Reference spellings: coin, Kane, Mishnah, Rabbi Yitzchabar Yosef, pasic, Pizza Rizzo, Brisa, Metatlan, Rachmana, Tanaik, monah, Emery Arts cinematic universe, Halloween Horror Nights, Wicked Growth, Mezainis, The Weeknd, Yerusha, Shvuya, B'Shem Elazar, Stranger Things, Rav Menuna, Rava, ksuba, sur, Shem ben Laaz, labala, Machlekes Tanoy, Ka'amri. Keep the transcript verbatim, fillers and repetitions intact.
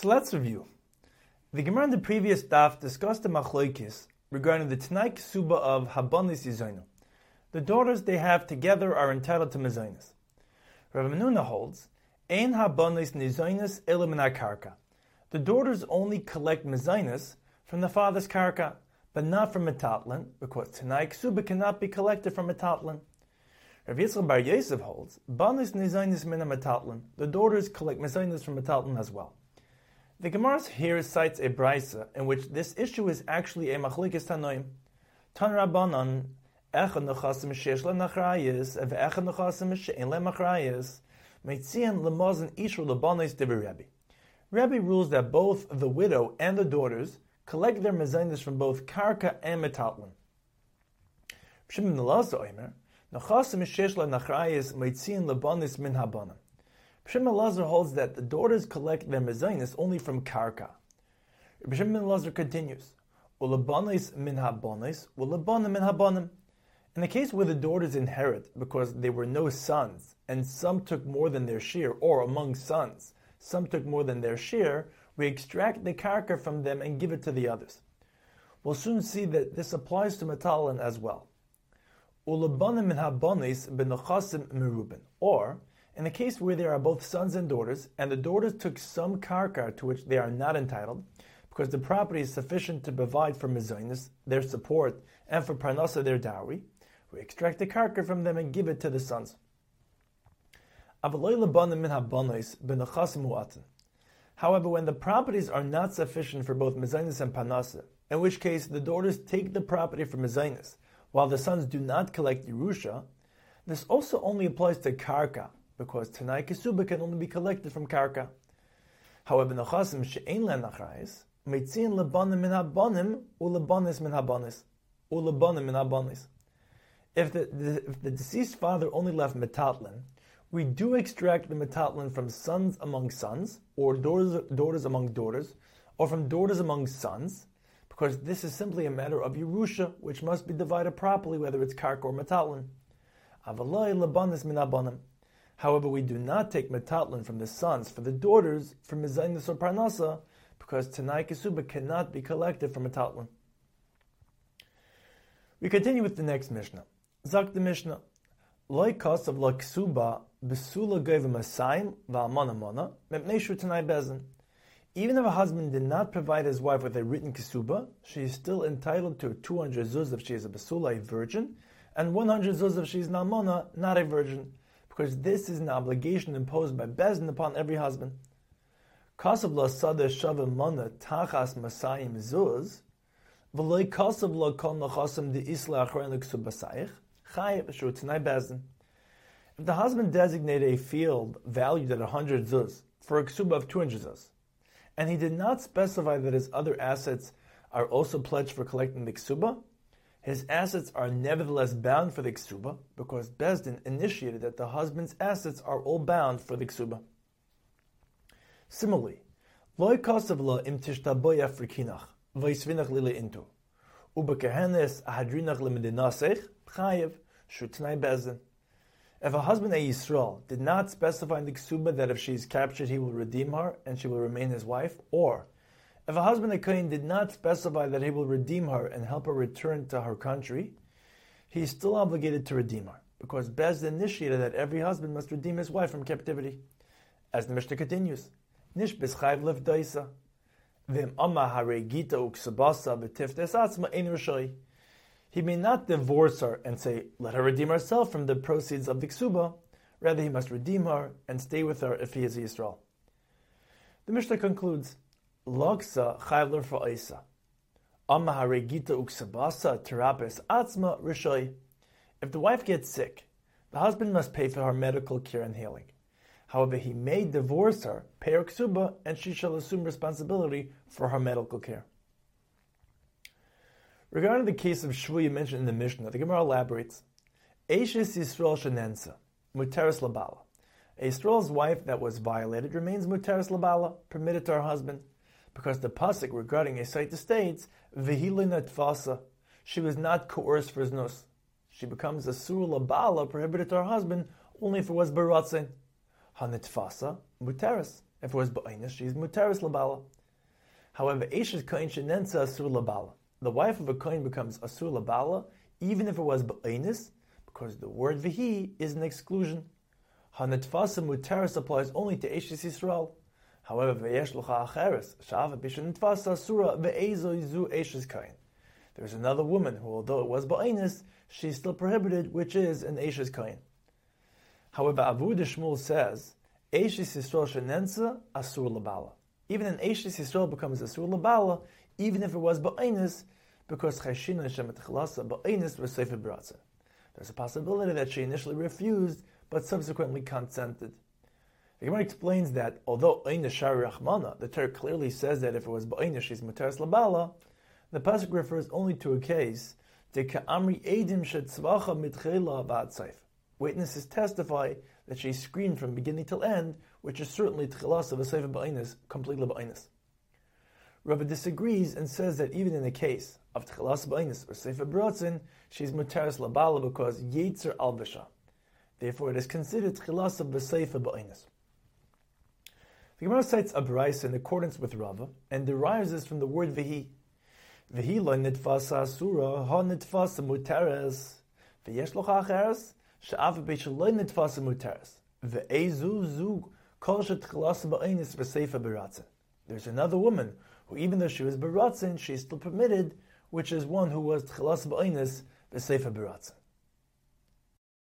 So let's review. The Gemara in the previous daf discussed the Machlekes regarding the Tanaik suba of Habonis Yezainu. The daughters they have together are entitled to Mezainis. Rav Menuna holds, Ein Habonis Nizainis Ele Min HaKarka. The daughters only collect Mezainis from the father's Karka, but not from Metatlan, because Tanaik suba cannot be collected from Metatlan. Rabbi Yitzchabar Yosef holds, Banis Nizainis Min HaMetatlan. The daughters collect Mezainis from Metatlan as well. The Gemara here cites a Brisa in which this issue is actually a Machlekes Tanoy. Tan Rabbanon, Echa Nechasim Sheesh LeNachrayis, Ev Echa Nechasim She'en LeMachrayis, Meitzian LeMazen Ishu LeBanis Devi Rabbi. Rabbi rules that both the widow and the daughters collect their mezainis from both Karka and Metatlan. Shem ben Laaz Oimer, Nechasim Sheesh LeNachrayis, Meitzian LeBanis Min HaBanam. B'Shem Elazar holds that the daughters collect their mezainis only from Karka. B'Shem Elazar continues, Ulebanis min habanis, ulebanim min habanim. In the case where the daughters inherit because they were no sons, and some took more than their share, or among sons, some took more than their share, we extract the Karka from them and give it to the others. We'll soon see that this applies to Metallan as well. Ulebanim min habanis b'nechasim merubin, or in the case where there are both sons and daughters, and the daughters took some karka to which they are not entitled, because the property is sufficient to provide for mezainis, their support, and for parnasa, their dowry, we extract the karka from them and give it to the sons. However, when the properties are not sufficient for both mezainis and parnasa, in which case the daughters take the property for mezainis, while the sons do not collect yerusha, this also only applies to karka, because Tanaik Suba can only be collected from Karka. However, Nechasim She'ein Lehem Achrayis, Meitziin Lebanim Min HaBanim Ulebanis Min HaBanis Ulebanim Min HaBanis. If the, the, if the deceased father only left Metatlan, we do extract the Metatlan from sons among sons, or daughters, daughters among daughters, or from daughters among sons, because this is simply a matter of Yerusha, which must be divided properly, whether it's Karka or Metatlan. Avalai Lebanis Min HaBanim. However, we do not take metatlan from the sons for the daughters from mezainis or parnasa, because Tanaik Suba cannot be collected from metatlan. We continue with the next Mishnah. Zak the Mishnah, Loi kasav la ksuba besula gavim asayim va'amana monah mepnei shu tanai bezin. Even if a husband did not provide his wife with a written ksuba, she is still entitled to two hundred zuz if she is a besula, a virgin, and one hundred zuz if she is an almana, not a virgin, because this is an obligation imposed by Bezdin upon every husband. Kasav la sada shavim monah tachas masayim zuz, v'loi kasav la kol nachasim de'isla achrein l'ksub basayich, chayiv shu tanai bezdin. If the husband designated a field valued at one hundred zuz for a ksuba of two hundred zuz, and he did not specify that his other assets are also pledged for collecting the ksuba, his assets are nevertheless bound for the ksuba, because Bezdin initiated that the husband's assets are all bound for the ksuba. Similarly, loy kasav la im tishtaboya frikinach v'yisvinach lile into ubekehenes ahadrinach lemedinasech chayev shutnai Bezdin. If a husband, a Yisrael, did not specify in the ksuba that if she is captured he will redeem her and she will remain his wife, or if a husband, a Kane, did not specify that he will redeem her and help her return to her country, he is still obligated to redeem her, because Bezdin initiated that every husband must redeem his wife from captivity. As the Mishnah continues, Nish b'schayv levdaisa, v'im amma haregita uksabasa v'tiftes atzma ein rishoi. He may not divorce her and say, let her redeem herself from the proceeds of the ksuba. Rather, he must redeem her and stay with her if he is Yisrael. The Mishnah concludes, Loksa chayvler for Isa. Amma haregita uksabasa terapes atzma rishoy. If the wife gets sick, the husband must pay for her medical care and healing. However, he may divorce her, pay her ksuba, and she shall assume responsibility for her medical care. Regarding the case of Shvuya mentioned in the Mishnah, the Gemara elaborates, Eish is Yisrael shenensa, muteris labala. A Yisrael's wife that was violated remains muteris labala, permitted to her husband, because the pasic regarding a site states, Vihila netfasa, she was not coerced for znus. She becomes a sur labala, prohibited to her husband, only if it was baratzin. Ha netfasa, muteris. Therefore, as ba'aynesh, she's muteris labala. However, Eish's coin shenensa asur labala. The wife of a coin becomes asur labala, even if it was ba'aynesh, because the word vihi is an exclusion. Ha netfasa muteris applies only to Eish's Yisrael. However, ve'yesh l'cha acheres, sha'ava b'shen netfasa asura ve'ezo yizu Eish's coin. There is another woman who, although it was ba'aynesh, she's still prohibited, which is an Eish's coin. However, Avu de Shmuel says, Eishis Yisrael shenensa asur labala. Even an Eishis Yisrael becomes asur labala, even if it was ba'aynesh, because cheshina Hashem T'chilas ba'aynesh was sefer b'ratza. There's a possibility that she initially refused, but subsequently consented. The Gemara explains that although aynesh shari rachmana, the Torah clearly says that if it was ba'aynesh, she's muteris labala. The pasic refers only to a case de ka'amri edim shetzvacha mitchela va'atzayf. Witnesses testify that she screamed from beginning till end, which is certainly t'chilas of a sefer ba'aynesh, completely ba'aynesh. Rabbi disagrees and says that even in the case of t'chilas ba'aynesh or sefer b'rotzin, she is muteris labala because yetzer albasha. Therefore, it is considered t'chilas of a sefer ba'aynesh. The Gemara cites a brisa in accordance with Rava and derives this from the word vihi. Vihi lo netfasa asura ha netfasa muteris v'yesh locha acheres. There's another woman who, even though she was beratzin, she is still permitted, which is one who was t'chilas ba'aynesh b'seifa beratzin.